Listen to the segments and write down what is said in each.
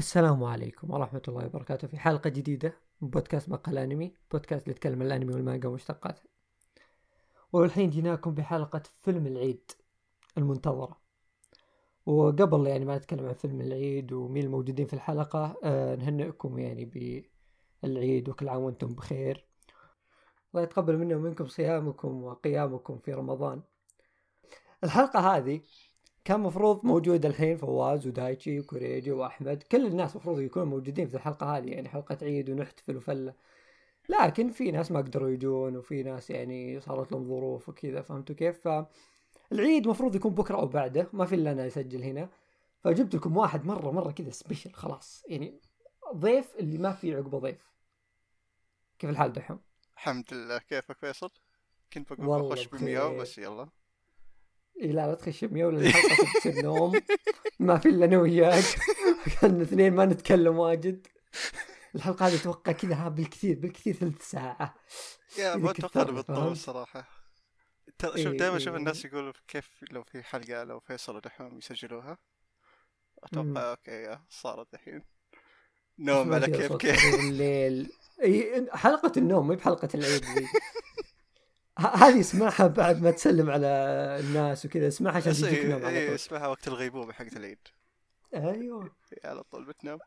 السلام عليكم ورحمة الله وبركاته. في حلقة جديدة من بودكاست مقال أنمي، بودكاست اللي يتكلم عن الأنمي والمانجا ومشتقاته. والحين جيناكم بحلقة فيلم العيد المنتظرة. وقبل يعني ما نتكلم عن فيلم العيد ومين الموجودين في الحلقة، نهنئكم يعني بالعيد وكل عام وانتم بخير. الله يتقبل منا ومنكم صيامكم وقيامكم في رمضان. الحلقة هذه كان مفروض موجود الحين فواز ودايتشي وكوريجي وأحمد، كل الناس مفروض يكونوا موجودين في الحلقة هذه، يعني حلقة عيد ونحتفل وفلة، لكن في ناس ما قدروا يجون وفي ناس يعني صارت لهم ظروف وكذا، فهمتوا كيف؟ فالعيد مفروض يكون بكرة أو بعده، ما في إلا أنا يسجل هنا. فجبت لكم واحد مرة كذا سبيشل، خلاص يعني ضيف اللي ما في عقبه ضيف. كيف الحال دحوم؟ الحمد لله. كيفك فيصل؟ كنت بقول بخش بالمياه بس يلا لا تخش بمية ولا الحلقة تصير نوم، ما في إلا أنا وياك، كان اثنين ما نتكلم واجد. الحلقة هذه أتوقع كذا ها بالكثير 3 ساعات. يا ما أتوقع بالطول صراحة. شوف دائما شوف الناس يقولوا كيف لو في حلقة لو فيصل ودحوم يسجلوها، أتوقع أوكي صارت الحين نوم على كيف الليل. حلقة النوم مو بحلقة العيد دي. هذه اسمعها بعد ما تسلم على الناس وكذا، اسمعها عشان تجيك نوم على طول. اسمعها وقت الغيبوبة حقت العيد. ايوه على طول بتنام.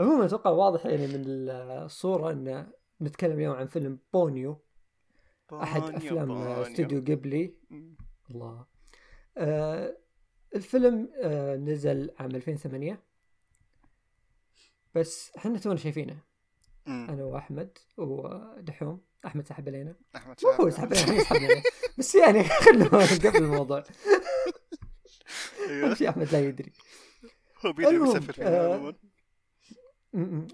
عموما اتوقع واضح يعني من الصورة ان نتكلم اليوم عن فيلم بونيو. احد افلام استوديو جيبلي. الله. الفيلم نزل عام 2008 بس احنا تونا شايفينه انا واحمد ودحوم. احمد سحب علينا، هو سحب علينا بس يعني خلنا قبل الموضوع. ايوه احمد لا يدري هو بيدري يسافر فينا.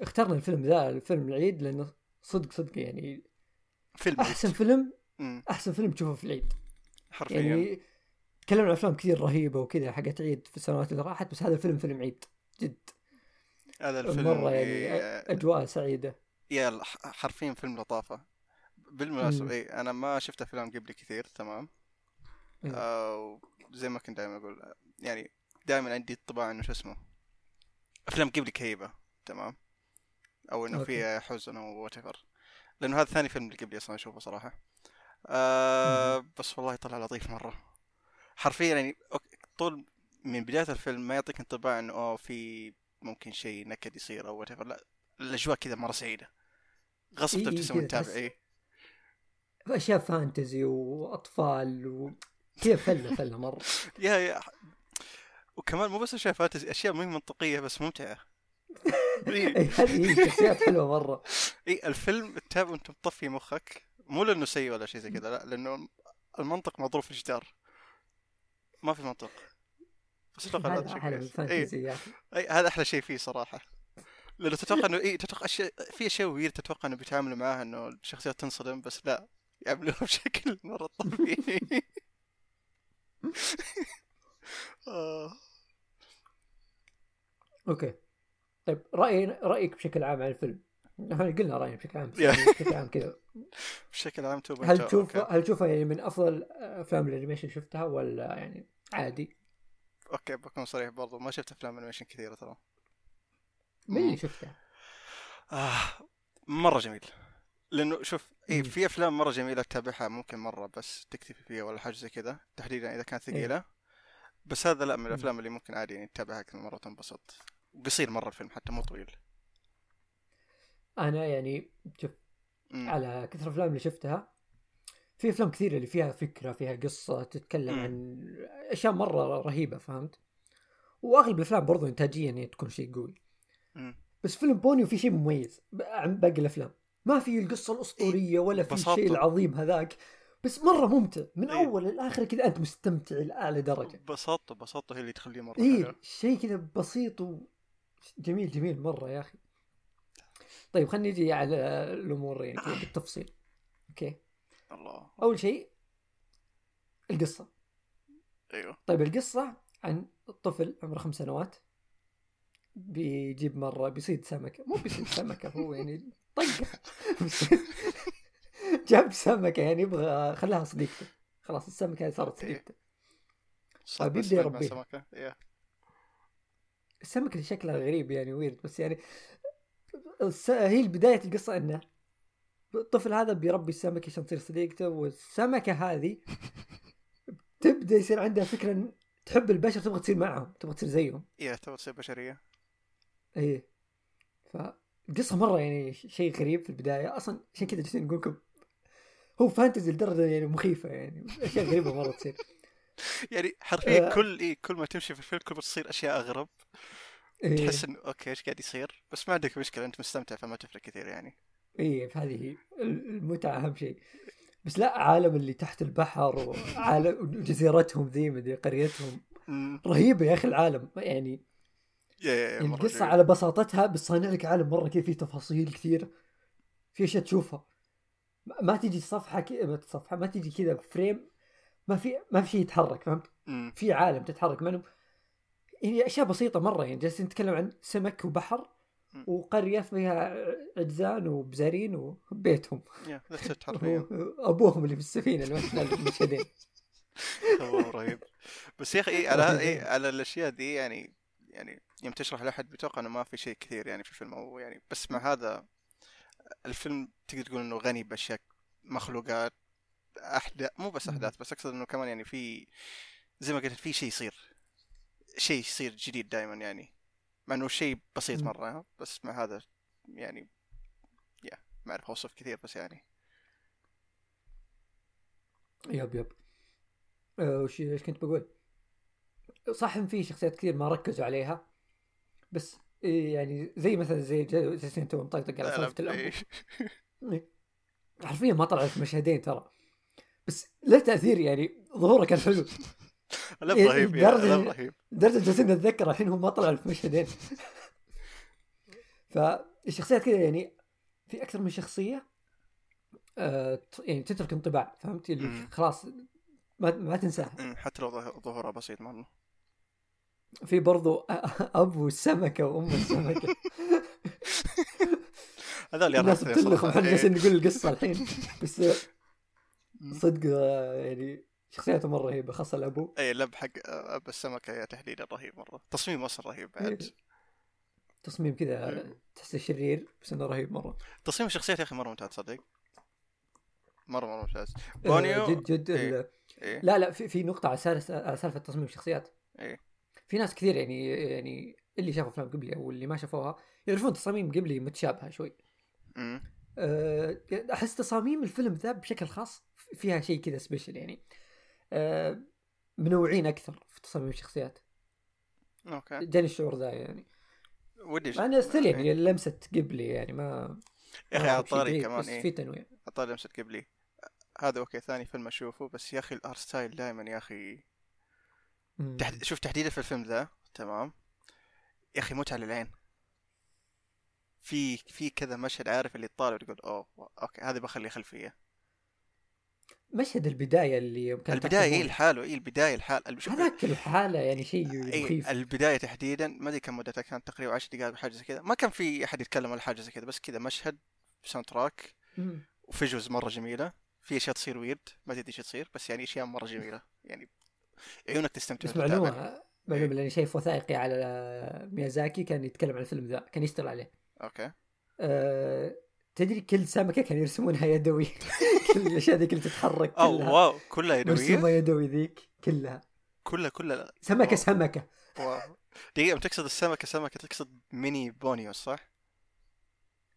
اخترنا الفيلم ذا الفيلم العيد لانه صدق يعني فيلم احسن فيلم تشوفه في العيد حرفيا. يعني تكلمنا عن افلام كثير رهيبه وكذا حقت عيد في السنوات اللي راحت، بس هذا الفيلم فيلم عيد جد. هذا الفيلم مرة يعني أجواء سعيدة. يا حرفيا فيلم لطافة بالمناسبة. إيه أنا ما شفت أفلام قبل كثير، تمام. زي ما كنت دائما أقول يعني دائما عندي الطباع إنه شو اسمه أفلام قبل كئيبة، تمام، أو إنه فيها حزن أو whatever، لأنه هذا ثاني فيلم قبل أصلا أشوفه صراحة. بس والله طلع لطيف مرة حرفيا. يعني طول من بداية الفيلم ما يعطيك انطباع إنه في ممكن شيء نكد يصير او whatever، لا الاجواء كذا مره سعيده غصب تبتسم وتتابع. ايه اشياء فانتزي واطفال وكيف فله مره. يا وكمان مو بس اشياء فانتزي، اشياء مو منطقيه بس ممتعه. هذه اشياء حلوه مره. اي الفيلم تتابعه انت مطفي مخك، مو لانه سيء ولا شيء زي كذا، لا لانه المنطق مضروب في الجدار، ما في منطق. هذا أحلى شيء فيه صراحة، لأنه تتوقع إنه تتوقع في أشياء وير، تتوقع إنه بيتعاملوا معها إنه الشخصيات تنصدم، بس لا يعملوها بشكل مرة طبيعي. أوكي طيب رأيك بشكل عام عن الفيلم؟ نحن قلنا رأينا بشكل عام كذا. بشكل عام هل تشوفها يعني من أفضل أفلام الأنيميشن شفتها ولا يعني عادي؟ اوكي بكون صريح برضو ما شفت افلام انيميشن كثيره ترى. من اللي شفتها مره جميل، لانه شوف في افلام مره جميله تتابعها ممكن مره بس تكتفي فيها ولا حاجه زي كذا، تحديدا اذا كانت ثقيله. بس هذا لا، من الافلام اللي ممكن عادي نتابعها كل مره تنبسط، وبيصير مره الفيلم حتى مو طويل. انا يعني شوف على كثر الافلام اللي شفتها، في أفلام كثيرة اللي فيها فكرة فيها قصة تتكلم عن أشياء مرة رهيبة، فهمت؟ وأغلب الأفلام برضو إنتاجيا يعني تكون شيء قوي. بس فيلم بونيو في شيء مميز عن باقي الأفلام، ما في القصة الأسطورية ولا في الشيء العظيم هذاك، بس مرة ممتع من أول للآخر كذا، أنت مستمتع لأعلى درجة. بساطته هي اللي تخليه مرة حلو، شيء كذا بسيط وجميل جميل مرة يا أخي. طيب خلينا نجي على الأمور يعني بالتفصيل. أوكي الله. أول شيء القصة. أيوه. طيب القصة عن طفل عمره 5 سنوات بيجيب مرة بيصيد سمكة هو يعني طقة. جاب سمكة يعني يبغى خلاها صديقته، خلاص السمكة هي صارت صديقته. بيبدأ يربيها. السمك اللي شكلها غريب يعني ويرد، بس يعني هي البداية القصة انه الطفل هذا بيربي السمكة عشان تصير صديقته، والسمكة هذه تبدأ يصير عندها فكرة إن تحب البشر، تبغى تصير معهم، تبغى تصير زيهم، تبغى تصير بشرية. ايه فالقصة مرة يعني شيء غريب في البداية اصلا، عشان كذا جالسين نقولكم هو فانتزي لدرجة يعني مخيفة، يعني اشياء غريبة مرة تصير يعني حرفيا كل ما تمشي في الفيلم كل ما تصير اشياء اغرب. تحس إن اوكي ايش قاعد يصير، بس ما عندك مشكلة، انت مستمتع فما تفرق كثير يعني. ايه هذه المتعة اهم شيء. بس لا، عالم اللي تحت البحر وعالم جزيرتهم ذي مدري قريتهم رهيبة يا اخي العالم، يعني القصة على بساطتها بس صانع لك عالم مرة كذا فيه تفاصيل كثير، في اشياء تشوفها ما تجي صفحة ما تجي كذا فريم، ما في شيء يتحرك، فهمت؟ في عالم تتحرك منه، يعني اشياء بسيطة مرة. يعني جالسين نتكلم عن سمك وبحر وقرية فيها عجزان وبزارين وبيتهم أبوهم اللي في السفينة اللي ما المشهدين والله رهيب. بس يا أخي على الأشياء دي يعني يوم تشرح لأحد بتوقع إنه ما في شيء كثير يعني في الفيلم، أو يعني بس مع هذا الفيلم تقدر تقول إنه غني بأشياء، مخلوقات، أحداث، مو بس أحداث، بس أقصد إنه كمان يعني في زي ما قلت في شيء يصير جديد دائما، يعني مع انه شيء بسيط مره، بس مع هذا يعني ما اعرف اوصف كثير، بس يعني يب ايش كنت بقول؟ صح ان في شخصيات كثير ما ركزوا عليها، بس يعني زي مثلا زي انت ومطقطق على سالفه الاب حرفيا ما طلعت في مشهدين ترى، بس له تاثير يعني، ظهوره كان حلو. لا رهيب يا رهيب، درجة جالسين نتذكر الحين هو ما طلع في مشهدين. فالشخصيات كذا يعني في أكثر من شخصية يعني تترك انطباع، فهمتي؟ اللي خلاص ما تنساها حتى لو ظهورها بسيط منه. في برضو أبو السمكة وأم السمكة هذا اللي أعرفه صراحة. إحنا جالسين نقول القصة الحين، بس صدق يعني شخصيته مرة رهيبة، خاصة الأبو. أي لب حق أب السمكة يا تحديدا رهيب مرة، تصميم أصلا رهيب بعد، تصميم كذا تحس شرير بس إنه رهيب مرة. تصميم الشخصيات يا أخي مرة ممتاز، صدق مرة ممتاز. بونيو جد إيه؟ لا في نقطة على سالفة تصميم الشخصيات. إيه؟ في ناس كثير يعني اللي شافوا أفلام قبلي أو اللي ما شافوها يعرفون تصاميم قبلي متشابهة شوي. أحس تصاميم الفيلم ذا بشكل خاص فيها شيء كذا سبيشل، يعني منوعين اكثر في تصميم الشخصيات. اوكي جاني الشعور ذا يعني، ودي انا استلم لمسه قبلي يعني ما يا اخي عطاري كمان ايه في تنويع، عطاري لمسه قبلي هذا. اوكي ثاني فيلم اشوفه، بس يا اخي الارت ستايل دائما يا اخي شوف تحديدا في الفيلم ذا، تمام يا اخي متعه للعين. في كذا مشهد عارف اللي تطالع وتقول اوكي هذه بخلي خلفيه. مشهد البداية اللي كان البداية إيه الحالة إيه البداية الحالة هذاك الحالة يعني شيء مخيف. البداية تحديدا ما أدري كم مدتها، كانت تقريبا 10 دقائق حاجة زي كذا، ما كان في أحد يتكلم ولا حاجة زي كذا، بس كذا مشهد ساوندتراك وفي جوز مرة جميلة، في أشياء تصير ويرد ما تدري إيش تصير، بس يعني أشياء مرة جميلة يعني عيونك تستمتع. بس معلومة لأني شايف وثائقي على ميازاكي كان يتكلم عن الفيلم ذا، كان يشتغل عليه. أوكي تدري كل سمكة كانوا يرسمونها يدوي كل الأشياء ذيك اللي تتحرك كلها واو كلها يدوية، مرسومة يدوي ذيك كلها سمكة واو. دقيقة تقصد السمكة تقصد ميني بونيو صح؟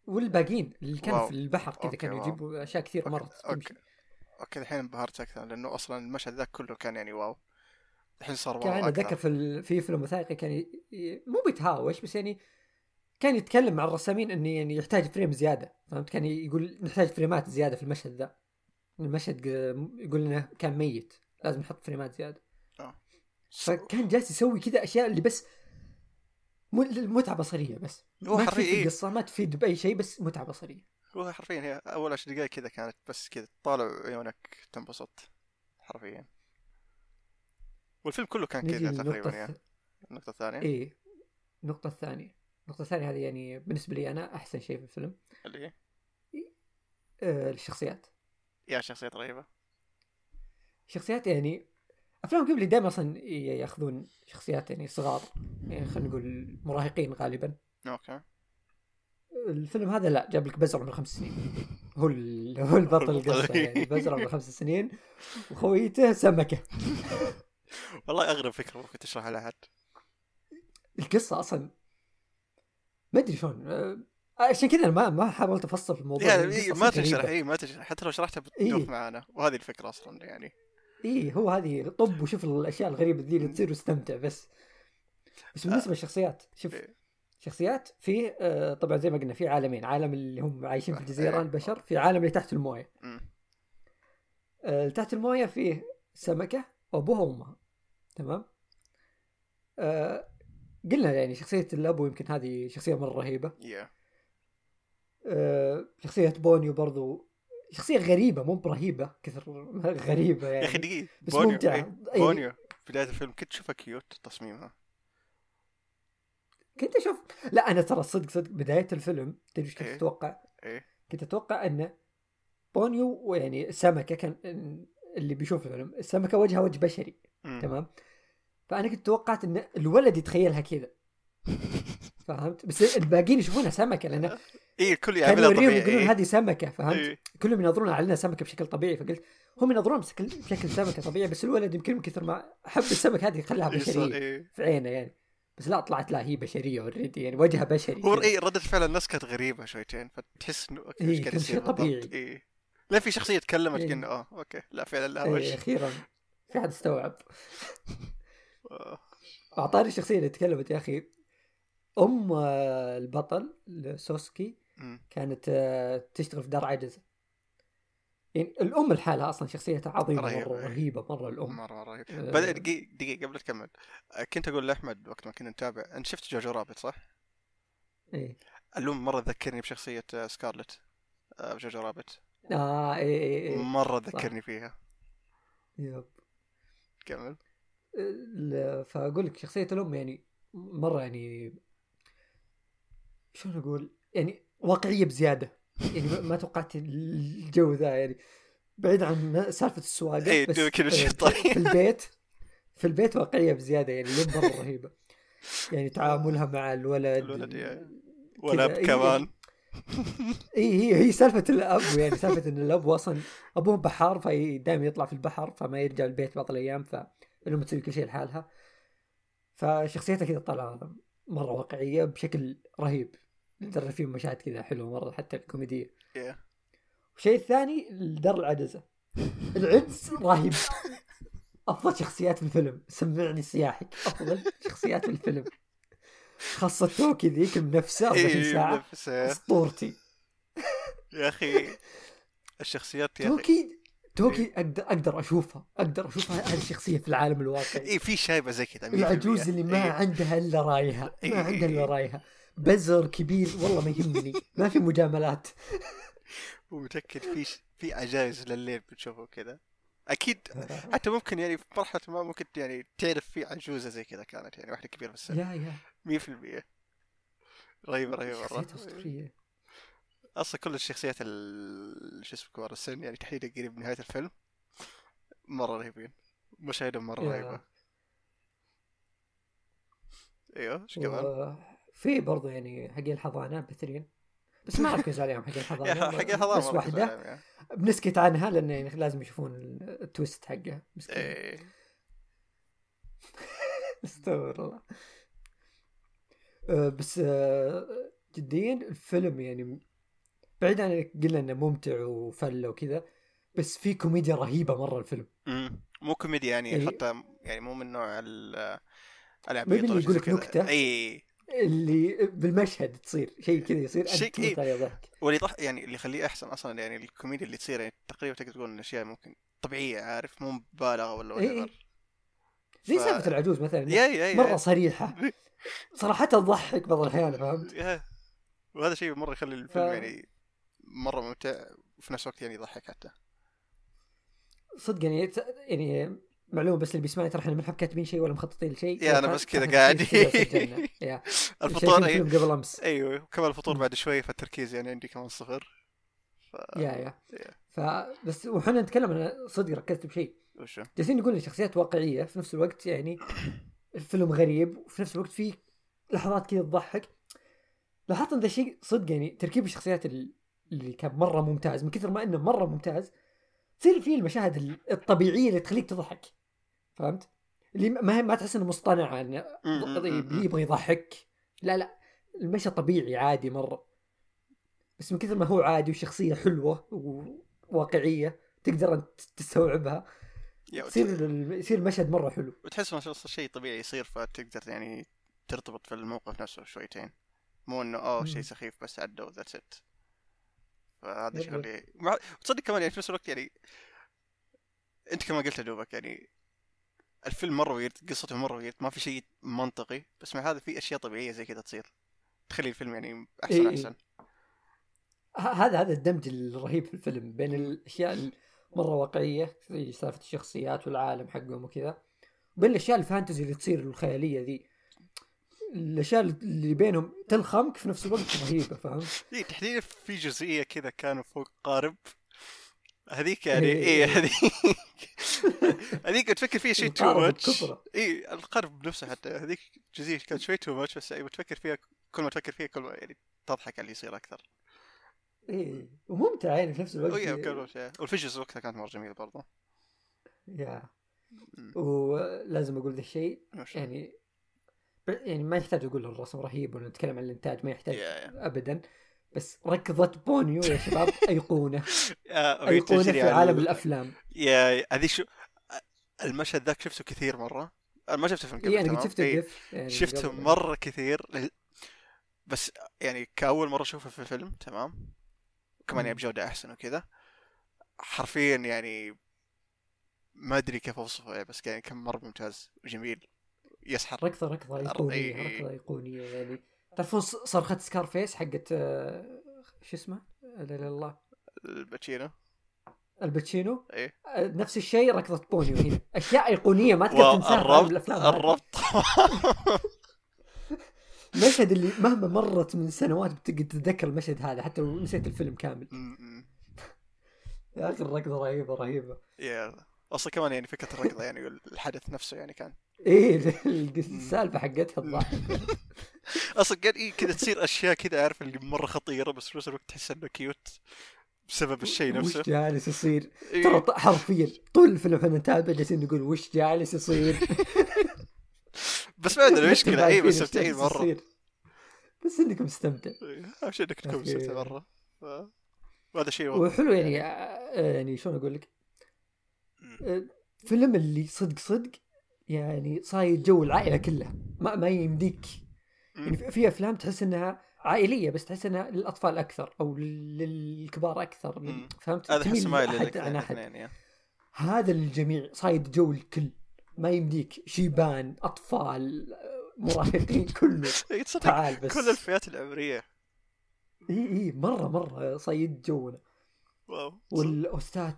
والباقين اللي كانوا في البحر كذا كانوا يجيبوا أشياء كثير مرة. أوكي الحين انبهرت أكثر لأنه أصلا المشهد ذاك كله كان يعني واو، الحين صار واو. كان أتذكر في فيلم وثائقي كان مو بيتهاوش، بس يعني كان يتكلم مع الرسامين انه يعني يحتاج فريم زياده، فهمت؟ كان يقول نحتاج فريمات زياده في المشهد ذا، المشهد يقول لنا كان ميت لازم نحط فريمات زياده. فكان جالس يسوي كذا اشياء اللي بس متعه بصريه، بس ما تفيد القصه، ما تفيد باي شيء، بس متعه بصريه. هو حرفيا هي اول 10 دقائق كذا كانت بس كذا طالع عيونك تنبسط حرفيا، والفيلم كله كان كذا تقريبا. يعني النقطه الثانيه ايه النقطة الثانية هذه يعني بالنسبة لي أنا أحسن شيء في الفيلم اللي الشخصيات. يا شخصيات رهيبة، شخصيات يعني أفلام قبلي دائما أصلا يأخذون شخصيات يعني صغار، يعني خلينا نقول مراهقين غالبا. أوكي. الفيلم هذا لا، جاب لك بزرع من 5 سنين، هو البطل القصة يعني، بزرع من 5 سنين وخويته سمكة. والله أغرب فكرة ممكن تشرحها لأحد. القصة أصلا ما أدري شلون، عشان كذا ما حاولت أفصل في الموضوع يعني. ما تشرح، ما تشرح، حتى لو شرحتها بتدوخ معانا، وهذه الفكرة أصلا يعني. هو هذه طب، وشوف الأشياء الغريبة دي اللي تصير واستمتع. بس بالنسبة للشخصيات، شوف شخصيات في طبعا زي ما قلنا في عالمين، عالم اللي هم عايشين في الجزيرة البشر، في عالم اللي تحت الموية. تحت الموية فيه سمكة وأبوها وأمها، تمام. قلنا يعني شخصية الأبو يمكن هذه شخصية مرة رهيبة. شخصية بونيو برضو شخصية غريبة، مو رهيبة كثر، غريبة يعني. يا أخي دقيقة، بونيو في بداية الفيلم كنت شوفها كيوت تصميمها، كنت أشوف. لا أنا ترى صدق بداية الفيلم تدري إيش كنت أتوقع؟ كنت أتوقع أن بونيو ويعني سمكة، كان اللي بيشوف الفيلم السمكة وجهها وجه بشري، تمام. فأنا كنت توقعت أن الولد يتخيلها كذا، فهمت؟ بس الباقيين يشوفونها سمكة، لأن الكل يعملها طبيعي، يقولون هذه سمكة، فهمت؟ كلهم ينظرون علينا سمكة بشكل طبيعي، فقلت هم ينظرون بشكل سمكة طبيعي، بس الولد يمكن كثر ما حب السمك هذه خلاها بشرية في عينه يعني. بس لا، طلعت لا هي بشرية اوريدي يعني، وجهها بشري. ردة فعل الناس كانت غريبة شويتين، فتحس انه ايش قاعد يصير طبيعي. لا في شخصية تكلمت كأنه اوكي، لا فعلا لا وجه. اخيرا في حد استوعب. اعطاني الشخصية اللي تكلمت يا اخي، ام البطل سوسكي، كانت تشتغل في دار عجزة يعني. الام الحالة اصلا شخصيتها عظيمة مرة، رهيبة مرة الام، مرة رهيبة. بدأ دقيقة قبل تكمل، كنت اقول لاحمد وقت ما كنا نتابع، انت شفت جوجو رابط صح؟ الام مرة ذكرني بشخصية سكارلت جوجو رابط. مرة ذكرني فيها. يب كمل. فاقول لك شخصية الام يعني مرة يعني شلون أقول يعني واقعية بزيادة يعني، ما توقعت الجو ذا يعني، بعيد عن سالفة السواقة. بس في البيت واقعية بزيادة يعني، لين مرة رهيبة يعني، تعاملها مع الولد يعني. والأب كمان. هي سالفة الأب يعني، سالفة إن الأب أصلا أبوه بحار، فدائما يطلع في البحر، فما يرجع البيت بعض الأيام، فالأم تسوي كل شيء لحالها. فشخصيتها كذا طالعة مرة واقعية بشكل رهيب، ترى فيه مشاهد كذا حلوة مرة، حتى الكوميدية. والشيء الثاني الدار العجزة، العجز رهيب، أفضل شخصيات في الفيلم. سمعني صياحك، أفضل شخصيات في الفيلم، خاصة توكي ذيك بنفسها 24 ساعة، أسطورتي يا أخي. الشخصيات يا أخي توكي أقدر أشوفها هذه الشخصية في العالم الواقعي. في شايبة زي كده، العجوز اللي ما عندها إلا رايها، ما عندها إلا رايها، بزر كبير والله ما يهمني، ما في مجاملات. ومتأكد في عجائز للليل بتشوفه كده أكيد. حتى ممكن يعني في مرحلة ما ممكن يعني تعرف في عجوزة زي كده، كانت يعني واحدة كبيرة بس 100% رهيبة شخصية أسطورية. أصلا كل الشخصيات كبار السن يعني، تحديدا قريب نهاية الفيلم، مرة رهيبين، مشاهدهم مرة رهيبة. ايوه ايش كمان في برضو يعني حقي الحضانة بثرين، بس ما ركز عليهم حقي الحضانة. حقي الحضانة بس واحدة بنسكت عنها، لأنه يعني لازم يشوفون التويست حقها. استغفر الله. بس جديا الفيلم يعني بعيد عن قلنا انه ممتع وفله وكذا، بس في كوميديا رهيبه مره الفيلم. مو كوميديا يعني، حتى يعني مو من نوع العبيط اللي يقول لك نكته اللي بالمشهد تصير شيء كذا، يصير شيء ضحك واللي يعني اللي يخليه احسن اصلا يعني. الكوميديا اللي تصير يعني تقريبا تقدر تقول ان اشياء ممكن طبيعيه، عارف، مو مبالغه ولا زي سالفه العجوز مثلا، مره صريحه صراحه تضحك بعض الاحيان، فهمت؟ وهذا شيء مره يخلي الفيلم يعني مرة ممتع، وفي نفس الوقت يعني يضحك حتى صدق يعني معلومة بس اللي بيسمعني، ترى احنا ما كاتبين شيء ولا مخططين لشيء، انا بس كذا قاعد. الفطور قبل امس، كمان الفطور بعد شوي، فالتركيز يعني عندي كمان صفر. فبس وحنا نتكلم، انا صدق ركزت بشيء وشو جالسين نقول شخصيات واقعيه في نفس الوقت، يعني الفيلم غريب وفي نفس الوقت فيه لحظات كذا تضحك. لاحظت ان ذا الشيء صدق، يعني تركيب الشخصيات اللي كان مره ممتاز، من كثر ما انه مره ممتاز تصير فيه المشاهد الطبيعيه اللي تخليك تضحك، فهمت؟ اللي ما تحس انه مصطنعه يعني يبغى يضحك، لا المشي طبيعي عادي مره، بس من كثر ما هو عادي وشخصيه حلوه وواقعيه تقدر أن تستوعبها يصير المشهد مره حلو وتحس انه شيء طبيعي يصير، فتقدر يعني ترتبط في الموقف نفسه شويتين، مو انه شيء سخيف بس عدو ذاتس ات. فهذا شغلي تصدق كمان يعني في نفس الوقت، يعني انت كما قلت دوبك يعني الفيلم مره ويرد، قصته مره ويرد، ما في شيء منطقي، بس مع هذا في اشياء طبيعيه زي كذا تصير تخلي الفيلم يعني احسن. هذا الدمج الرهيب في الفيلم بين الاشياء المره واقعيه زي سالفه الشخصيات والعالم حقهم وكذا، وبين الاشياء الفانتزي اللي تصير الخياليه ذي، الاشياء اللي بينهم تلخمك في نفس الوقت رهيبه، فاهم؟ اي تحديدا في جزئيه كذا كانوا فوق قارب، هذيك يعني ايه هذيك تفكر فيها شيء تو ماتش. اي القارب نفسه حتى هذيك جزئيه كانت شوي تو ماتش، بس اي بتفكر فيها كل ما تفكر فيها كل ما يعني تضحك على اللي يصير اكثر. ايه وممتع يعني في نفس الوقت. والفجر وقتها كانت مرة جميلة برضه. ولازم اقول ذا الشيء، يعني ما يحتاج اقول الرسم رهيب ولا نتكلم عن الانتاج، ما يحتاج ابدا، بس ركضت بونيو يا شباب ايقونة ايقونة في عالم الافلام. يا هذه شو المشهد ذاك شفته كثير مرة، انا ما شفته في الفيلم قبل، شفته مرة كثير بس يعني كأول مرة أشوفه في الفيلم، تمام؟ كمان يعني بجودة أحسن وكذا، حرفيا يعني ما أدري كيف أوصفه، بس يعني كان مرة ممتاز وجميل يسحر. ركضة أيقونية يعني. تعرفون صرخة سكارفيس حقت شو اسمه؟ لا الله الباتشينو إيه؟ نفس الشيء ركضة بونيو هنا، أشياء أيقونية ما تقدر تنساها بالأفلام. الربط المشهد اللي مهما مرت من سنوات بتقدر تتذكر المشهد هذا حتى لو نسيت الفيلم كامل. يا أخي الركضة رهيبة. أصلا كمان يعني فكرة الركضة يعني الحدث نفسه يعني كان إيه السالفة حقتها الضحك. أصلا كان إيه كده تصير أشياء كده، عارف اللي مرة خطيرة بس في نفس الوقت تحس إنه كيوت بسبب الشيء نفسه. وش جالس يصير؟ ترى حرفيا طول الفيلم إحنا نتابع جالسين نقول وش جالس يصير. بس ما عندنا مشكلة، أي بس مستمتعين مرة، بس إنكم مستمتع، أهم شيء إنك تكون مستمتع مرة، وهذا شيء وحلو يعني شلون أقول لك، فيلم اللي صدق يعني صاير جو العائلة كلها، ما يمديك يعني في أفلام تحس إنها عائلية بس تحس إنها للأطفال أكثر أو للكبار أكثر، فهمت؟ هذا الجميع صاير جو الكل، ما يمديك شيبان أطفال مراهقين كله تعال بس كل الفئات العمرية. إيه مرة صيد جونا. واو. والأستاذ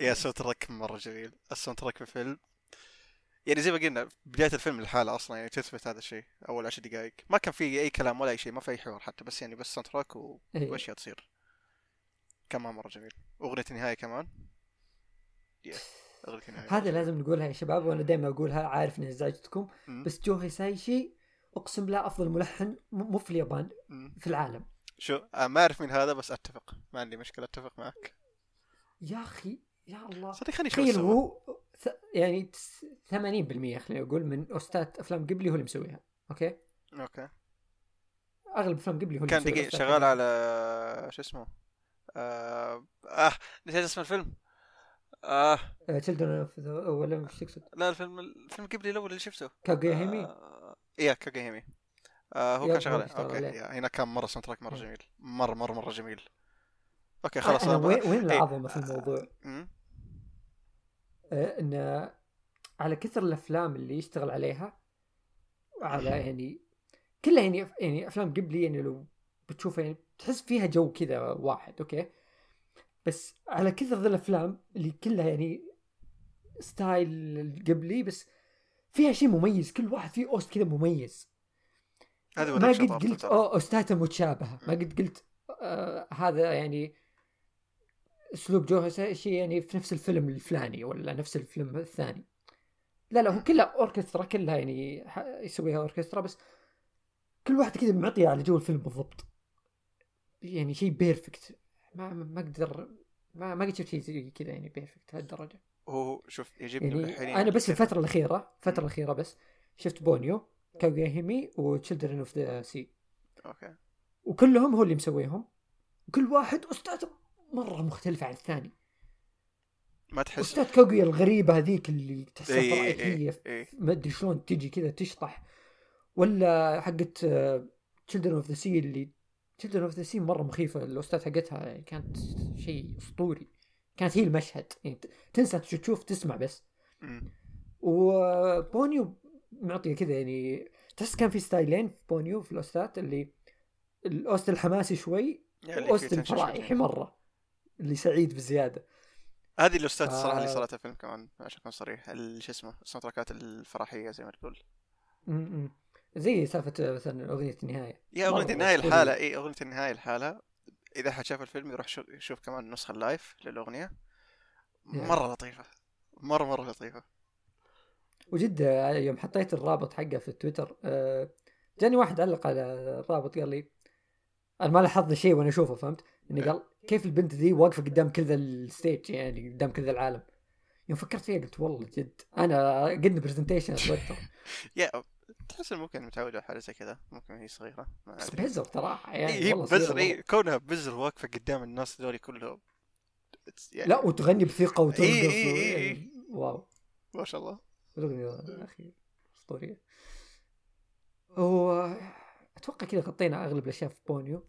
يا سونتراك مرة جميل، السونتراك في الفيلم يعني زي ما قلنا بداية الفيلم الحالة أصلا يعني تثبت هذا الشيء، أول 10 دقائق ما كان فيه أي كلام ولا أي شيء، ما في أي حوار حتى، بس يعني بس سونتراك وأشياء تصير كمان مرة جميل. أغنية النهاية كمان هذا لازم نقولها يا شباب، وانا دائما اقولها، عارف اني ازعجتكم، بس جو هيسايشي اقسم بالله افضل ملحن مو في اليابان في العالم. شو ما اعرف من هذا، بس اتفق، ما عندي مشكله، اتفق معك يا اخي. يا الله تخيل هو يعني 80% خلينا نقول من استاذ افلام قبلي هو اللي مسويها. اوكي اغلب افلام قبلي هو كان دقيق شغال على شو اسمه نسيت اسم الفيلم Children of the ولا مش تقصد؟ لا الفيلم قبلي الأول اللي شفته كاغيهيمي. كاغيهيمي هو كان شغال. هنا كان مرة سنتراك مرة جميل، مرة مرة مرة جميل. أوكي خلاص. وين العظمة في الموضوع؟ إن على كثر الأفلام اللي يشتغل عليها على يعني كلها يعني أفلام قبلي يعني لو بتشوفها يعني بتحس فيها جو كذا واحد، أوكي؟ بس على كثر ذا الأفلام اللي كلها يعني ستايل قبلي، بس فيها شيء مميز، كل واحد فيه أوست كذا مميز. ما قد قلت أوستاته متشابهة، ما قد قلت هذا يعني اسلوب جو هيسايشي يعني في نفس الفيلم الفلاني ولا نفس الفيلم الثاني. لا هو كلها اوركسترا، كلها يعني يسويها اوركسترا، بس كل واحد كذا معطيه على جو الفيلم بالضبط، يعني شيء بيرفكت. ما اقدر ما قد شفت شيء زي كذا يعني بيرفكت هالدرجه. هو شوف يجيبني يعني انا بس الفتره الاخيره بس شفت بونيو، كاغويا هيمي، وتشيلدرن اوف ذا سي. اوكي. وكلهم هو اللي مسويهم، كل واحد استاذ مره مختلفه عن الثاني. ما تحس استاذ كاغويا الغريبه هذيك اللي تحسها فرايحيه ما ادري شلون تجي كذا تشطح، ولا حقت تشيلدرن اوف ذا سي اللي تشيلدرن اوف ذا سي مره مخيفه. الاستاذ حقتها كانت شيء اسطوري، كانت هي المشهد يعني تنسى تشوف تسمع بس. وبونيو معطيه كذا يعني تحس كان في ستايلين في بونيو، في الاوستات اللي الاوست الحماسي شوي والاوست الفرايحي مره اللي سعيد بزياده. هذه الاوستات الصراحه اللي صارت الفيلم كمان عشان اكون صريح، شو اسمه الساوندتراكات الفرحيه زي ما تقول، زي سالفه مثلا اغنيه النهايه. يا اغنيه النهايه الحاله، اي اغنيه النهايه الحاله، اذا حد شاف الفيلم يروح يشوف كمان النسخه اللايف للاغنيه، مره لطيفه، مره لطيفه. وجد يوم حطيت الرابط حقه في تويتر جاني واحد علق على الرابط قال لي انا ما لاحظت شيء وانا اشوفه، فهمت اني قال كيف البنت ذي واقفه قدام كل ذا الستيج يعني قدام كل ذا العالم. يوم فكرت فيها قلت والله جد انا قدني برزنتيشن تويتر. يا تحس ممكن متعوده على حاجه زي كذا، ممكن هي صغيره ما ادري، بزر صراحه يعني والله بزر كونها بزر واقفه قدام الناس ذولي كلهم يعني. لا وتغني بثقه وترقص يعني واو ما شاء الله الأغنية أخي أسطورية. أتوقع كذا غطينا أغلب الأشياء في بونيو.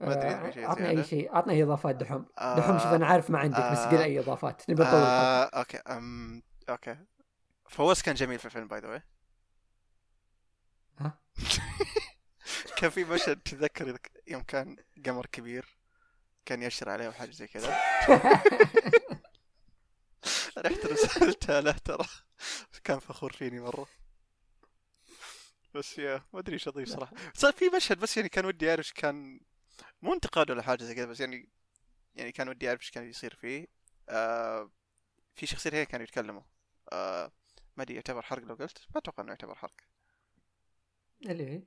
عطنا أي شيء، عطنا أي إضافات دحوم. شوف أنا عارف ما عندك بس قل أي إضافات نبي نطول. أوكي فوز كان جميل في الفيلم باي ذا واي. ها كان في مشهد تذكر يوم كان قمر كبير كان يشر عليه وحاجة زي كذا. رحت رسالتها له ترى كان فخور فيني مره، بس يا ما ادري ايش اضيف صراحه. صار في مشهد بس يعني كان ودي اعرف كان مو انتقاد ولا حاجه زي كذا، بس يعني كان ودي اعرف ايش كان يصير فيه. في شخصيه هيك كانوا يتكلموا، ما ادري يعتبر حرق لو قلت، ما اتوقع انه يعتبر حرق. اللي هي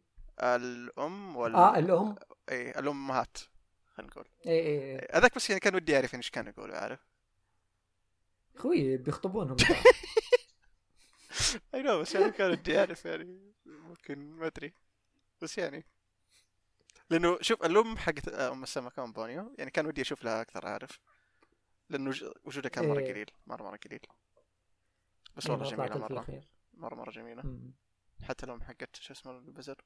الام ولا الام اي الامهات خلينا نقول اي هذاك، بس يعني كان ودي اعرف ايش كانوا يقولوا. عارف خوي بيخطبونهم اي نو، بس يعني كان ودي اعرف يعني ممكن ما ادري، بس يعني لانه شوف الام حقت ام السما كان بونيو يعني كان ودي اشوف لها اكثر، عارف لانه وجودها كان مره قليل، مره قليل، بس والله جميله مره مره جميله. حتى الام حقت شو اسمه البزر.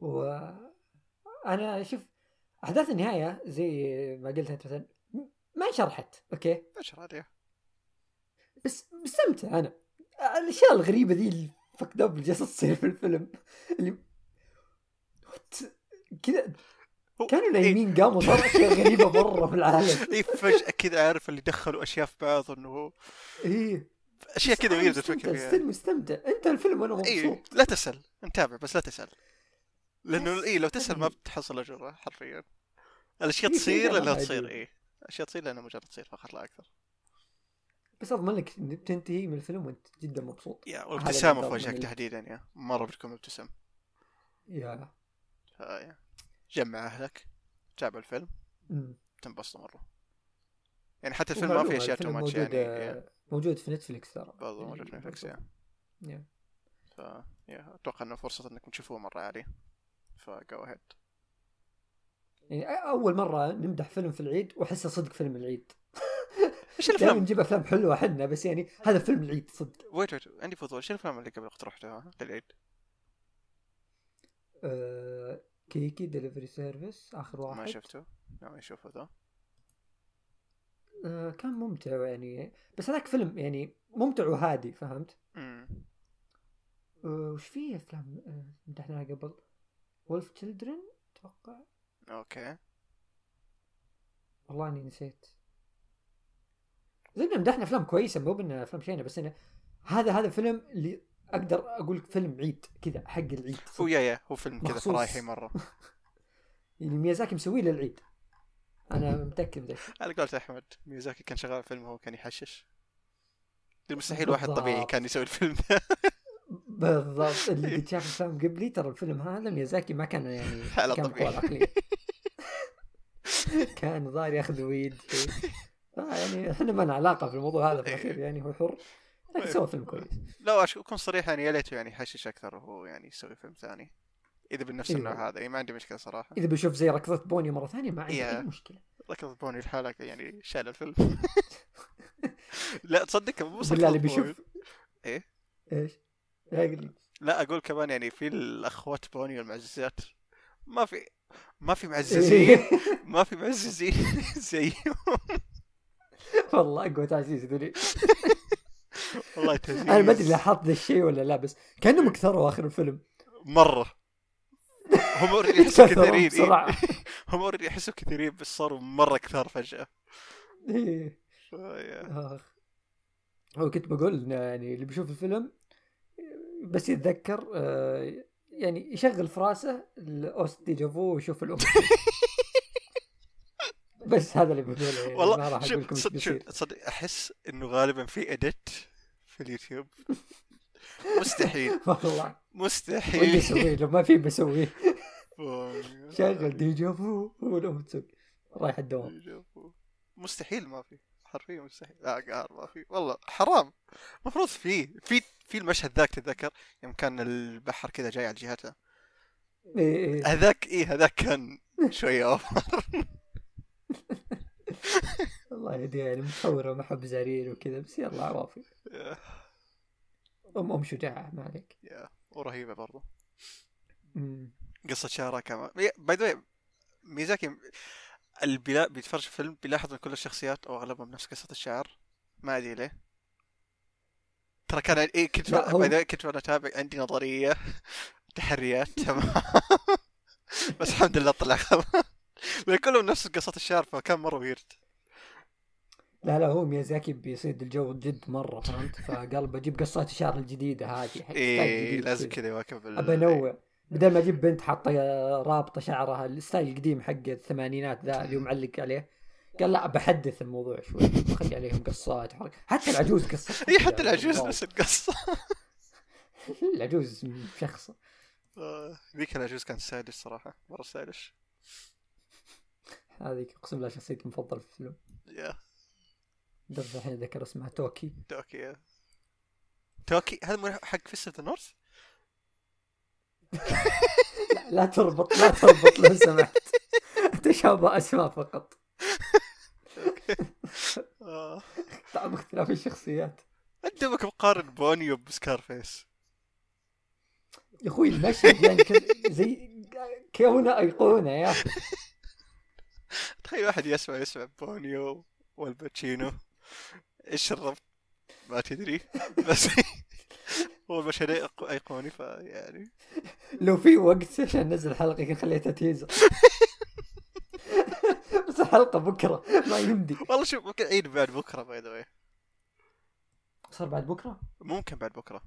وانا شوف احداث النهايه زي ما قلت انت مثلا ما شرحت اوكي اشرحها، بس مستمتع انا. الاشياء الغريبه ذي الفكده بالجسد تصير في الفيلم اللي كذا كانوا نايمين قاموا صار اشياء غريبه مره في العالم. اي فجاه كذا عارف اللي دخلوا اشياء في بعض انه ايه اشياء كذا غريبه تفكر فيها. الفيلم مستمتع انت الفيم وانا مبسوط. إيه. لا تسال نتابع بس لا تسال، لانه اي لو تسال ما بتحصل اجره حرفيا. الاشياء تصير اللي تصير اشياء تصير لانه مجرد تصير فقط لا اكثر، بس اضمن لك بتنتهي من الفيلم وانت جدا مبسوط. يا وابتسامه في وجهك تحديدا يا مره بتكون مبتسم يا هاي. جمع اهلك تابع الفيلم تنبسط مره يعني. حتى الفيلم ما فيه اشياء تو ماتش يعني موجود في نتفليكس ترى برضه موجود في نتفليكس يعني. اتوقع انه فرصه انكم تشوفوه مره عاليه، فجو هيد. يعني اول مره نمدح فيلم في العيد واحسه صدق فيلم العيد. ايش الفيلم نجيب افلام حلوه احنا، بس يعني هذا فيلم العيد صدق. ويت عندي فضول، ايش الفيلم اللي قبل اقترحته للعيد؟ كيكي ديليفري سيرفيس اخر واحد ما شفته. ناوي اشوفه ذا. كان ممتع يعني، بس هذاك فيلم يعني ممتع وهادي فهمت. وش فيه افلام مدحناها قبل؟ وولف تشيلدرن اتوقع. اوكي والله اني نسيت. زين مدحنا افلام كويسه مو بان افلام شينه، بس انه هذا فيلم اللي اقدر اقول لك فيلم عيد كذا حق العيد. هو يا هو فيلم كذا فرايحي مره. يعني ميازاكي مسويه للعيد انا متاكد ده. على قولة احمد ميازاكي كان شغال فيلم هو كان يحشش، المستحيل واحد طبيعي كان يسوي الفيلم ده. بالضبط اللي بتشاف الفيلم قبلي، ترى الفيلم هذا ميازاكي ما كان يعني كان طبيعي كان ظاهر ياخذ ويد يعني احنا ما لنا علاقه في الموضوع هذا بالاخير، يعني هو حر يسوي فيلم كويس. لا اكون صريح يعني يا ليته يعني حشش اكثر وهو يعني يسوي فيلم ثاني اذا بالنفس النوع هذا، ما عندي مشكله صراحه. اذا بشوف زي ركضة بونيو مره ثانيه ما عندي اي مشكله. ركضة بونيو لحالك يعني شال الفيلم. لا تصدق مو بالله اللي بيشوف ايه ايش هاقول. لا اقول كمان يعني في الاخوات بونيو المعززات ما في معززين ما في معززين زيهم والله اقوى تعزيز ذولي والله تعزيز. انا ما ادري لاحظت ذا الشيء ولا لا، بس كانهم كثروا اخر الفيلم مره. هم اوريدي يحسوا كثيرين هم اوريدي يحسوا كثيرين بس صاروا مره كثار فجأة. ايه هو كنت بقول يعني اللي بيشوف الفيلم بس يتذكر يعني يشغل في راسه الأوست ديجافو ويشوف الأم. بس هذا اللي بقوله يعني. والله صدق أحس إنه غالبا في إيديت في اليوتيوب مستحيل والله مستحيل. واللي يسويه لو ما في بسويه شغل ديجافو والأم تسوق رايح الدوام. مستحيل ما في، حرفيا مستحيل. لا قهر ما في والله حرام. مفروض فيه في المشهد ذاك تتذكر يوم كان البحر كذا جاي على جهتها هذاك هذاك كان شوية أوفر. الله يهدي يعني متحورة ومحب زرير وكذا، بس يلا عوافي. أم شجاعة ما عليك ورهيبة برضو. قصة شعرها كمان باي ذا واي. ميازاكي البلا بيتفرج فيلم بيلاحظ ان كل الشخصيات او اغلبهم نفس قصه الشعر، ما ادري ليه. ترى كان ايه كنت اتابع عندي نظريه تحريات تمام بس الحمد لله طلع خلاص كلهم نفس قصه الشعر، فكان مره ويرد. لا هو ميازاكي بيصيد الجو جد مره، فهمت؟ فقال بجيب قصات الشعر الجديده هذه إيه لازم كذا يواكب ابى انوع، بدل ما اجيب بنت حاطه رابطه شعرها الستايل القديم حق الثمانينات ذا اللي معلق عليه، قال لا بحدث الموضوع شوي، خلي عليهم قصات حركه. حتى العجوز قصه اي حتى العجوز نفس القصه. العجوز شخصه ذيك العجوز كان سادس صراحه مره سادس. هذه اقسم بالله شخصيتي المفضله في الفيلم. الحين ذكر اسمها توكي. هذا مو حق فيس اوف ذا نورث. لا تربط لو سمحت، تشابه اسماء فقط. طبعا اختلاف الشخصيات. انت بك مقارن بونيو بسكارفيس يا اخوي. المشهد يعني زي كونه ايقونه يا اخي. تخيل واحد يسمع بونيو والباتشينو، ايش الربط؟ ما تدري بس هو المشهد ايقوني. فيعني لو في وقت عشان ننزل حلقه كان خليتها تيزر بس حلقه بكره ما يمدي والله. شوف ممكن عيد بعد بكره باي ذا واي. صار بعد بكره ممكن بعد بكره،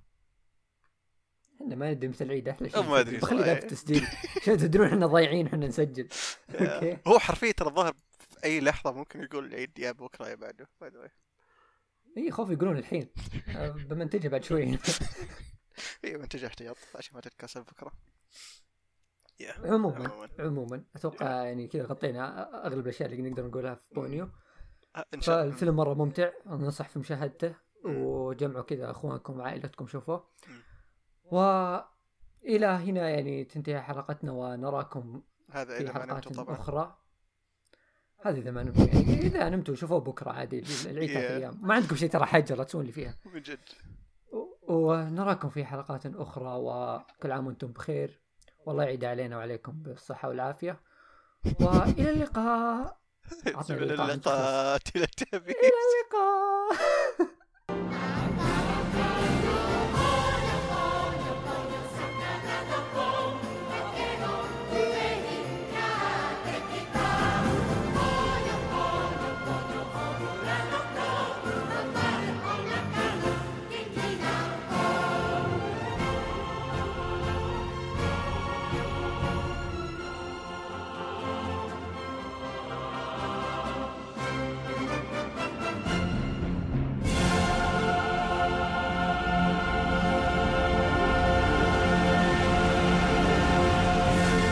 احنا ما ندري مثل العيد احلى شيء. ما ادري خلي ذاك التسجيل عشان تدرون احنا ضايعين، احنا نسجل. اوكي هو حرفيا ترى الظاهر في اي لحظه ممكن يقول عيد يا بكره يا بعده باي ذا واي. اي خوف يقولون الحين بمنتجها بعد شوي. اي منتجها احتياط عشان ما تتكسر بكره. عموما اتوقع يعني كذا غطينا اغلب الاشياء اللي نقدر نقولها في بونيو. فالفيلم مره ممتع، انصح في مشاهدته، وجمعوا كذا اخوانكم وعائلتكم شوفوه. والى هنا يعني تنتهي حلقتنا، ونراكم في حلقات اخرى. هذه إذا ما نمتوا يعني، إذا نمتوا شوفوا بكرة عادي العيد أيام ما عندكم شيء ترى حاجة لا تسوون اللي فيها بجد. ونراكم في حلقات أخرى، وكل عام وأنتم بخير، والله يعيد علينا وعليكم بالصحة والعافية، وإلى اللقاء. إلى اللقاء.